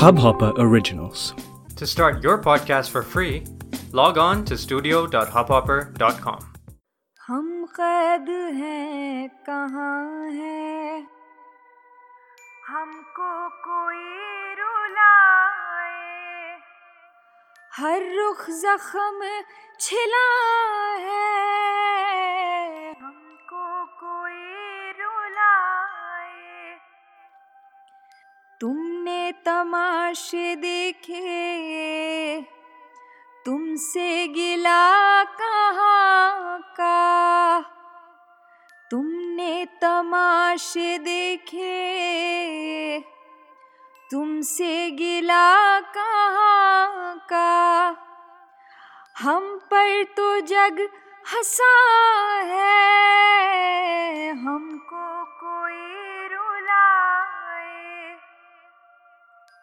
Hubhopper Originals. To start your podcast for free, log on to studio.hubhopper.com. हम कैद हैं कहाँ है, हमको कोई रुलाए, हर रुख जख्म छिला है, हमको कोई रुलाए। तुमने तमाशे देखे, तुमसे गिला कहाँ का, तुमने तमाशे देखे, तुमसे गिला कहाँ का, हम पर तो जग हंसा है, हमको कोई रुलाए।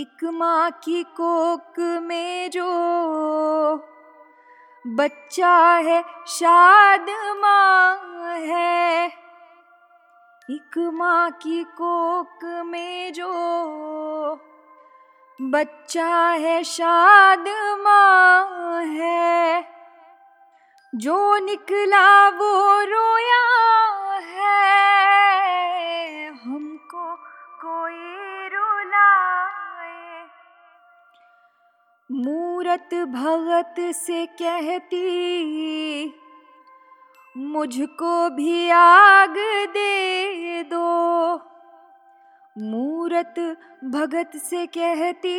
एक माँ की कोख में जो बच्चा है शाद माँ है, एक माँ की कोख में जो बच्चा है शाद माँ है, जो निकला वो रोया है, हमको कोई रुलाए। मूरत भगत से कहती, मुझको भी आग दे दो, मूरत भगत से कहती,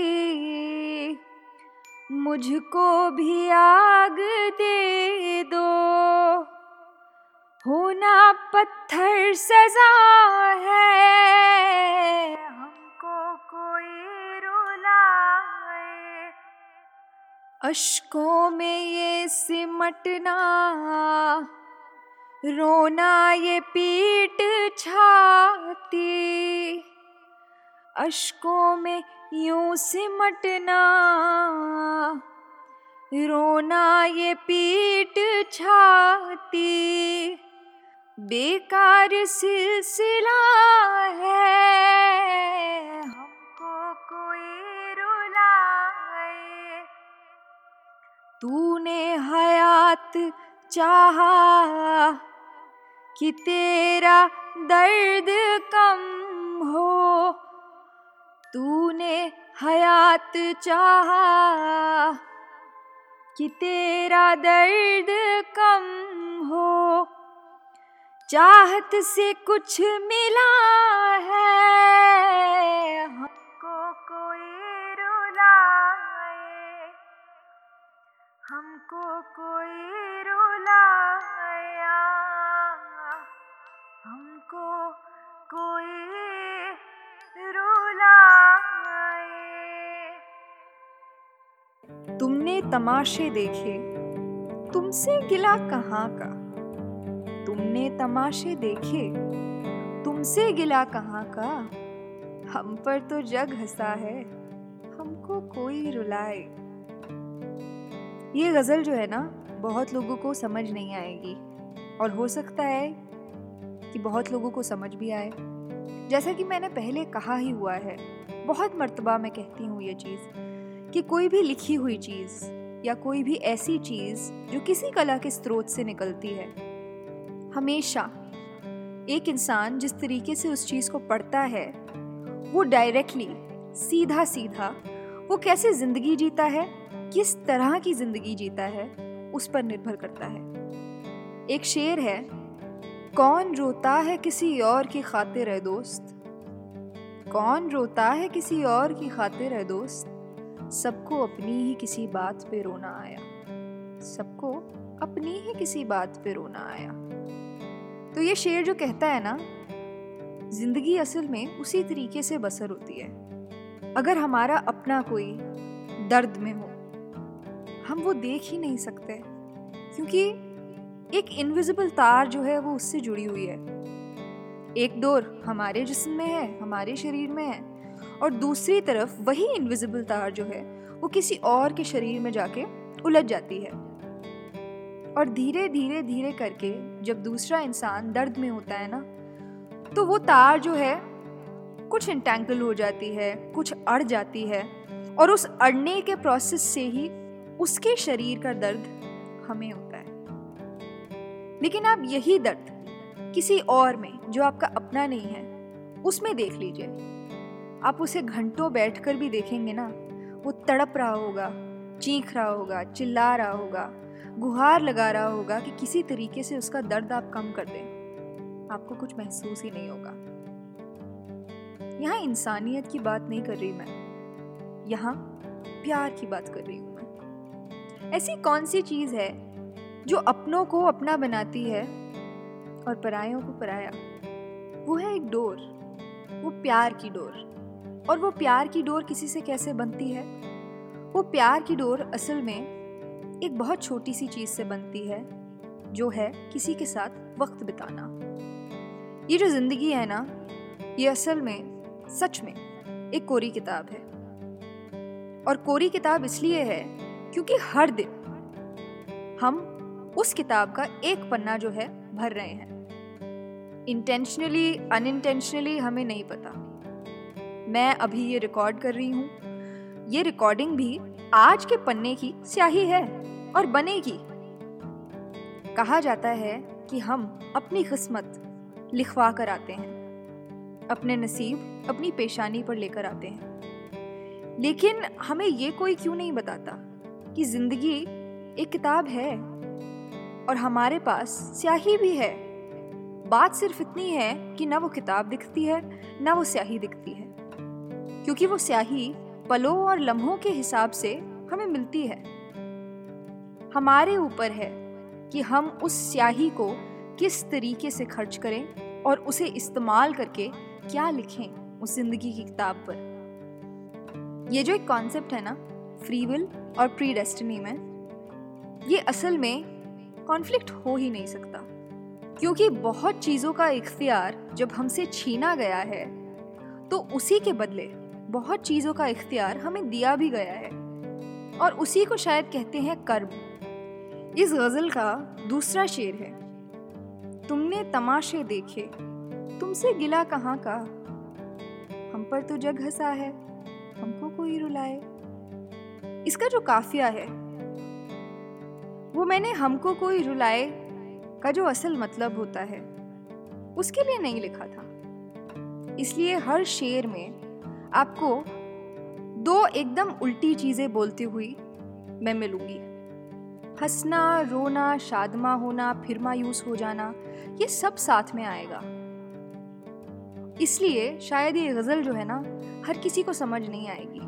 मुझको भी आग दे दो, होना पत्थर सजा है, हमको कोई रुलाए। अश्कों में ये सिमटना, रोना ये पीट छाती, अश्कों में यूं सिमटना, रोना ये पीट छाती, बेकार सिलसिला है, हमको कोई रुलाए। तूने हयात चाहा कि तेरा दर्द कम हो, तूने हयात चाहा कि तेरा दर्द कम हो, चाहत से कुछ मिला है, हमको कोई रुलाए, हमको कोई रुलाया, हमको कोई रुलाए। तुमने तमाशे देखे, तुमसे गिला कहाँ का, तुमने तमाशे देखे, तुमसे गिला कहाँ का, हम पर तो जग हंसा है, हमको कोई रुलाए। ये गज़ल जो है ना, बहुत लोगों को समझ नहीं आएगी, और हो सकता है कि बहुत लोगों को समझ भी आए। जैसा कि मैंने पहले कहा ही हुआ है, बहुत मर्तबा मैं कहती हूँ ये चीज़, कि कोई भी लिखी हुई चीज़ या कोई भी ऐसी चीज़ जो किसी कला के स्रोत से निकलती है, हमेशा एक इंसान जिस तरीके से उस चीज़ को पढ़ता है, वो डायरेक्टली सीधा सीधा वो कैसे ज़िंदगी जीता है, किस तरह की ज़िंदगी जीता है, उस पर निर्भर करता है। एक शेर है, कौन रोता है किसी और की खातिर है दोस्त, कौन रोता है किसी और की खातिर है दोस्त, सबको अपनी ही किसी बात पे रोना आया, सबको अपनी ही किसी बात पे रोना आया। तो ये शेर जो कहता है ना, जिंदगी असल में उसी तरीके से बसर होती है। अगर हमारा अपना कोई दर्द में हो, हम वो देख ही नहीं सकते, क्योंकि एक इनविजिबल तार जो है वो उससे जुड़ी हुई है। एक डोर हमारे जिस्म में है, हमारे शरीर में है, और दूसरी तरफ वही इनविजिबल तार जो है वो किसी और के शरीर में जाके उलझ जाती है, और धीरे धीरे धीरे करके जब दूसरा इंसान दर्द में होता है ना, तो वो तार जो है को कुछ इंटेंगल हो जाती है, कुछ अड़ जाती है और उस अड़ने के प्रोसेस से ही उसके शरीर का दर्द हमें होता है। लेकिन आप यही दर्द किसी और में जो आपका अपना नहीं है उसमें देख लीजिए। आप उसे घंटों बैठकर भी देखेंगे ना, वो तड़प रहा होगा, चीख रहा होगा, चिल्ला रहा होगा, गुहार लगा रहा होगा कि किसी तरीके से उसका दर्द आप कम कर दें। आपको कुछ महसूस ही नहीं होगा। यहाँ इंसानियत की बात नहीं कर रही मैं, यहाँ प्यार की बात कर रही हूँ मैं। ऐसी कौन सी चीज़ है जो अपनों को अपना बनाती है और परायों को पराया? वो है एक डोर, वो प्यार की डोर। और वो प्यार की डोर किसी से कैसे बनती है? वो प्यार की डोर असल में एक बहुत छोटी सी चीज़ से बनती है, जो है किसी के साथ वक्त बिताना। ये जो ज़िंदगी है ना, ये असल में सच में एक कोरी किताब है। और कोरी किताब इसलिए है क्योंकि हर दिन हम उस किताब का एक पन्ना जो है भर रहे हैं, इंटेंशनली अनइंटेंशनली हमें नहीं पता। मैं अभी ये रिकॉर्ड कर रही हूँ, ये रिकॉर्डिंग भी आज के पन्ने की स्याही है और बनेगी। कहा जाता है कि हम अपनी किस्मत लिखवा कर आते हैं, अपने नसीब अपनी पेशानी पर लेकर आते हैं। लेकिन हमें ये कोई क्यों नहीं बताता कि जिंदगी एक किताब है और हमारे पास स्याही भी है। बात सिर्फ इतनी है कि ना वो किताब दिखती है ना वो स्याही दिखती है, क्योंकि वो स्याही पलों और लम्हों के हिसाब से हमें मिलती है। हमारे ऊपर है कि हम उस स्याही को किस तरीके से खर्च करें और उसे इस्तेमाल करके क्या लिखें उस जिंदगी की किताब पर। ये जो एक कॉन्सेप्ट है ना फ्री विल और प्री डेस्टिनी में, ये असल में कॉन्फ्लिक्ट हो ही नहीं सकता, क्योंकि बहुत चीज़ों का इख्तियार जब हमसे छीना गया है तो उसी के बदले बहुत चीज़ों का इख्तियार हमें दिया भी गया है। और उसी को शायद कहते हैं कर्म। इस गज़ल का दूसरा शेर है, तुमने तमाशे देखे तुमसे गिला कहाँ का, हम पर तो जग हंसा है हमको कोई रुलाए। इसका जो काफिया है वो मैंने हमको कोई रुलाए का जो असल मतलब होता है उसके लिए नहीं लिखा था। इसलिए हर शेर में आपको दो एकदम उल्टी चीज़ें बोलती हुई मैं मिलूंगी। हंसना, रोना, शादमा होना, फिर मायूस हो जाना, ये सब साथ में आएगा। इसलिए शायद ये गज़ल जो है ना हर किसी को समझ नहीं आएगी,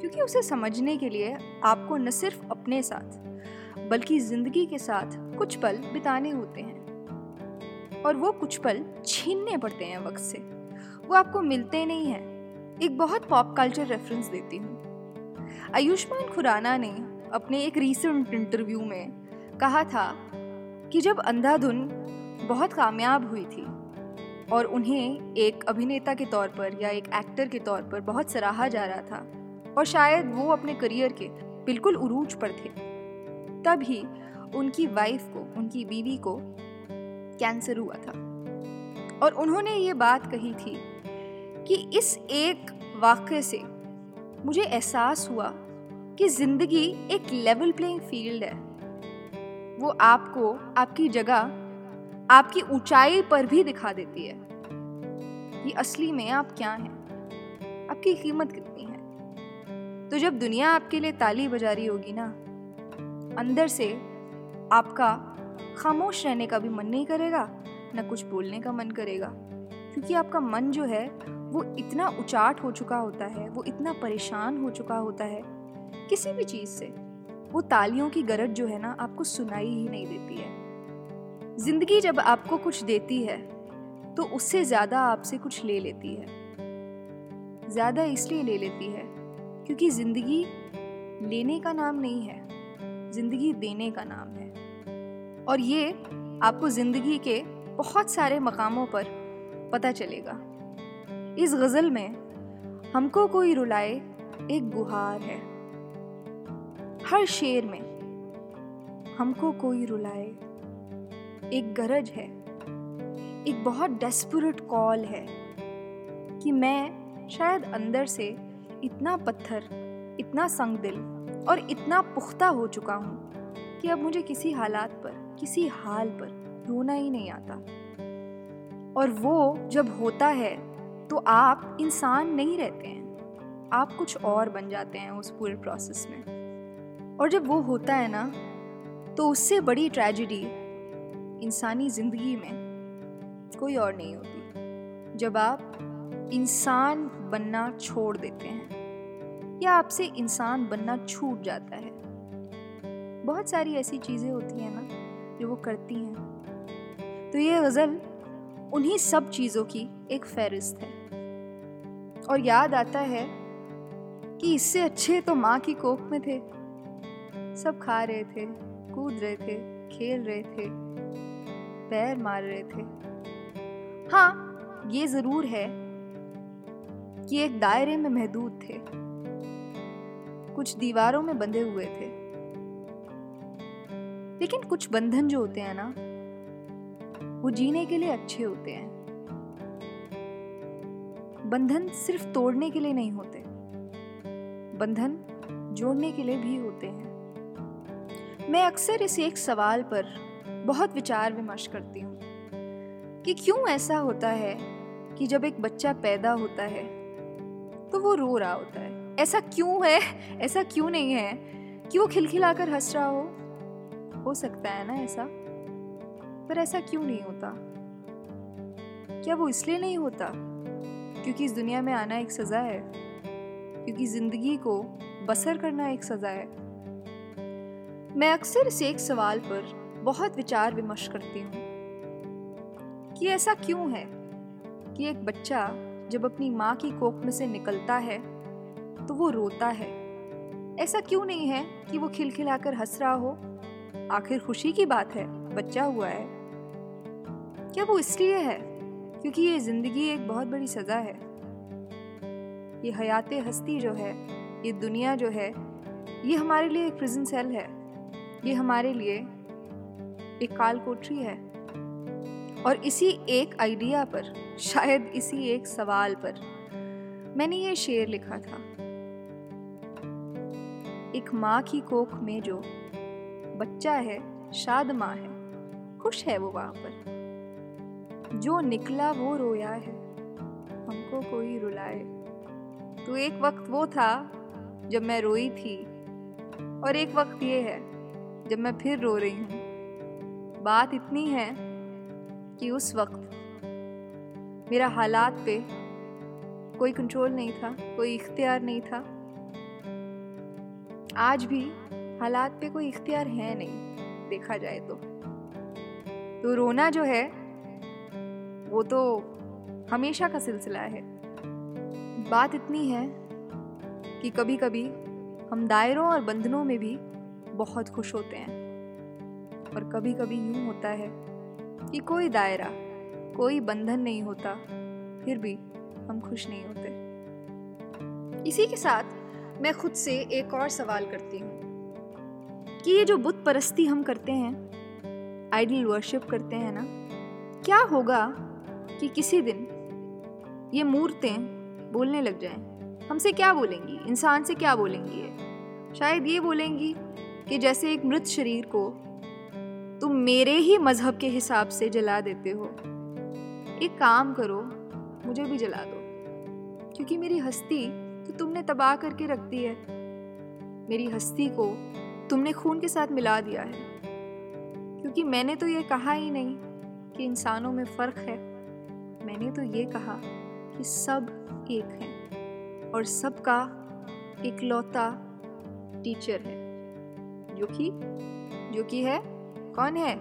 क्योंकि उसे समझने के लिए आपको न सिर्फ अपने साथ बल्कि ज़िंदगी के साथ कुछ पल बिताने होते हैं। और वो कुछ पल छीनने पड़ते हैं वक्त से, वो आपको मिलते नहीं हैं। एक बहुत पॉप कल्चर रेफरेंस देती हूँ। आयुष्मान खुराना ने अपने एक रीसेंट इंटरव्यू में कहा था कि जब अंधाधुन बहुत कामयाब हुई थी और उन्हें एक अभिनेता के तौर पर या एक एक्टर के तौर पर बहुत सराहा जा रहा था और शायद वो अपने करियर के बिल्कुल उरूज पर थे, तभी उनकी वाइफ को, उनकी बीवी को कैंसर हुआ था। और उन्होंने ये बात कही थी कि इस एक वाक़े से मुझे एहसास हुआ कि ज़िंदगी एक लेवल प्लेइंग फील्ड है। वो आपको आपकी जगह, आपकी ऊंचाई पर भी दिखा देती है कि असली में आप क्या हैं, आपकी कीमत कितनी है। तो जब दुनिया आपके लिए ताली बजा रही होगी ना, अंदर से आपका खामोश रहने का भी मन नहीं करेगा, ना कुछ बोलने का मन करेगा, क्योंकि आपका मन जो है वो इतना उचाट हो चुका होता है, वो इतना परेशान हो चुका होता है किसी भी चीज़ से, वो तालियों की गरज जो है ना आपको सुनाई ही नहीं देती है। ज़िंदगी जब आपको कुछ देती है तो उससे ज़्यादा आपसे कुछ ले लेती है। ज़्यादा इसलिए ले लेती है क्योंकि ज़िंदगी लेने का नाम नहीं है, ज़िंदगी देने का नाम है। और ये आपको ज़िंदगी के बहुत सारे मकामों पर पता चलेगा। इस गज़ल में हमको कोई रुलाए एक गुहार है, हर शेर में हमको कोई रुलाए एक गरज है, एक बहुत डेस्परेट कॉल है, कि मैं शायद अंदर से इतना पत्थर, इतना संगदिल और इतना पुख्ता हो चुका हूँ कि अब मुझे किसी हालात पर, किसी हाल पर रोना ही नहीं आता। और वो जब होता है तो आप इंसान नहीं रहते हैं, आप कुछ और बन जाते हैं उस पूरे प्रोसेस में। और जब वो होता है ना, तो उससे बड़ी ट्रेजेडी इंसानी ज़िंदगी में कोई और नहीं होती। जब आप इंसान बनना छोड़ देते हैं या आपसे इंसान बनना छूट जाता है, बहुत सारी ऐसी चीज़ें होती हैं ना जो वो करती हैं। तो ये गज़ल उन्हीं सब चीज़ों की एक फहरिस्त है। और याद आता है कि इससे अच्छे तो माँ की कोख में थे, सब खा रहे थे, कूद रहे थे, खेल रहे थे, पैर मार रहे थे। हाँ, ये ज़रूर है कि एक दायरे में महदूद थे, कुछ दीवारों में बंधे हुए थे, लेकिन कुछ बंधन जो होते हैं ना, वो जीने के लिए अच्छे होते हैं। बंधन सिर्फ तोड़ने के लिए नहीं होते, बंधन जोड़ने के लिए भी होते हैं। मैं अक्सर इस एक सवाल पर बहुत विचार विमर्श करती हूँ कि क्यों ऐसा होता है कि जब एक बच्चा पैदा होता है तो वो रो रहा होता है। ऐसा क्यों है, ऐसा क्यों नहीं है कि वो खिलखिलाकर हंस रहा हो सकता है ना ऐसा, पर ऐसा क्यों नहीं होता? क्या वो इसलिए नहीं होता क्योंकि इस दुनिया में आना एक सज़ा है, क्योंकि ज़िंदगी को बसर करना एक सज़ा है? मैं अक्सर इस एक सवाल पर बहुत विचार विमर्श करती हूँ कि ऐसा क्यों है कि एक बच्चा जब अपनी माँ की कोख में से निकलता है तो वो रोता है। ऐसा क्यों नहीं है कि वो खिलखिलाकर हंस रहा हो? आखिर खुशी की बात है, बच्चा हुआ है। क्या वो इसलिए है क्योंकि ये ज़िंदगी एक बहुत बड़ी सज़ा है? ये हयाते हस्ती जो है, ये दुनिया जो है, ये हमारे लिए एक प्रिजन सेल है, ये हमारे लिए एक काल कोठरी है। और इसी एक आइडिया पर, शायद इसी एक सवाल पर मैंने ये शेर लिखा था। एक माँ की कोख में जो बच्चा है, शाद माँ है, खुश है वो, वहाँ पर जो निकला वो रोया है, हमको कोई रुलाए। तो एक वक्त वो था जब मैं रोई थी, और एक वक्त ये है जब मैं फिर रो रही हूँ। बात इतनी है कि उस वक्त मेरा हालात पे कोई कंट्रोल नहीं था, कोई इख्तियार नहीं था। आज भी हालात पे कोई इख्तियार है नहीं, देखा जाए तो रोना जो है वो तो हमेशा का सिलसिला है। बात इतनी है कि कभी कभी हम दायरों और बंधनों में भी बहुत खुश होते हैं, और कभी कभी यूँ होता है कि कोई दायरा, कोई बंधन नहीं होता, फिर भी हम खुश नहीं होते। इसी के साथ मैं खुद से एक और सवाल करती हूँ कि ये जो बुत परस्ती हम करते हैं, आइडल वर्शिप करते हैं ना, क्या होगा कि किसी दिन ये मूर्तें बोलने लग जाएं? हमसे क्या बोलेंगी, इंसान से क्या बोलेंगी ये? शायद ये बोलेंगी कि जैसे एक मृत शरीर को तुम मेरे ही मज़हब के हिसाब से जला देते हो, एक काम करो, मुझे भी जला दो, क्योंकि मेरी हस्ती तो तुमने तबाह करके रख दी है, मेरी हस्ती को तुमने खून के साथ मिला दिया है, क्योंकि मैंने तो ये कहा ही नहीं कि इंसानों में फ़र्क है, मैंने तो ये कहा कि सब एक हैं और सबका इकलौता टीचर है, जो कि है, कौन है?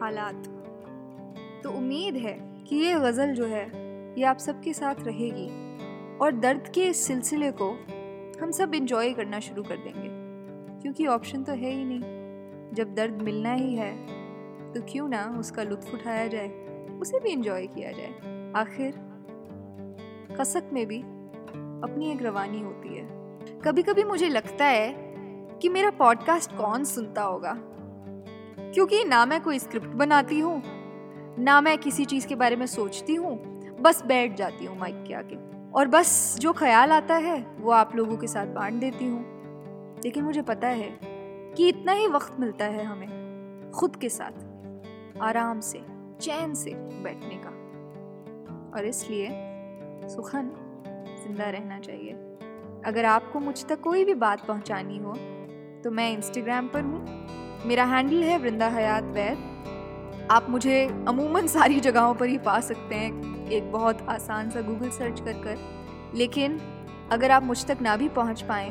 हालात। तो उम्मीद है कि ये गज़ल जो है ये आप सबके साथ रहेगी, और दर्द के इस सिलसिले को हम सब एंजॉय करना शुरू कर देंगे, क्योंकि ऑप्शन तो है ही नहीं। जब दर्द मिलना ही है तो क्यों ना उसका लुत्फ़ उठाया जाए, उसे भी एंजॉय किया जाए। आखिर कसक में भी अपनी एक रवानी होती है। कभी कभी मुझे लगता है कि मेरा पॉडकास्ट कौन सुनता होगा, क्योंकि ना मैं कोई स्क्रिप्ट बनाती हूँ, ना मैं किसी चीज़ के बारे में सोचती हूँ, बस बैठ जाती हूँ माइक के आगे और बस जो ख्याल आता है वो आप लोगों के साथ बांट देती हूँ। लेकिन मुझे पता है कि इतना ही वक्त मिलता है हमें खुद के साथ आराम से चैन से बैठने का, और इसलिए सुखन जिंदा रहना चाहिए। अगर आपको मुझ तक कोई भी बात पहुंचानी हो तो मैं इंस्टाग्राम पर हूँ, मेरा हैंडल है वृंदा हयात वैद। आप मुझे अमूमन सारी जगहों पर ही पा सकते हैं, एक बहुत आसान सा गूगल सर्च कर कर। लेकिन अगर आप मुझ तक ना भी पहुँच पाएँ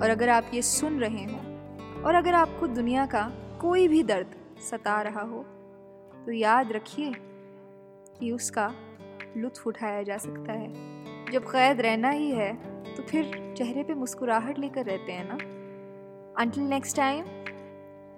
और अगर आप ये सुन रहे हों और अगर आपको दुनिया का कोई भी दर्द सता रहा हो तो याद रखिए कि उसका लुत्फ़ उठाया जा सकता है। जब क़ैद रहना ही है तो फिर चेहरे पे मुस्कुराहट लेकर रहते हैं ना। Until next time,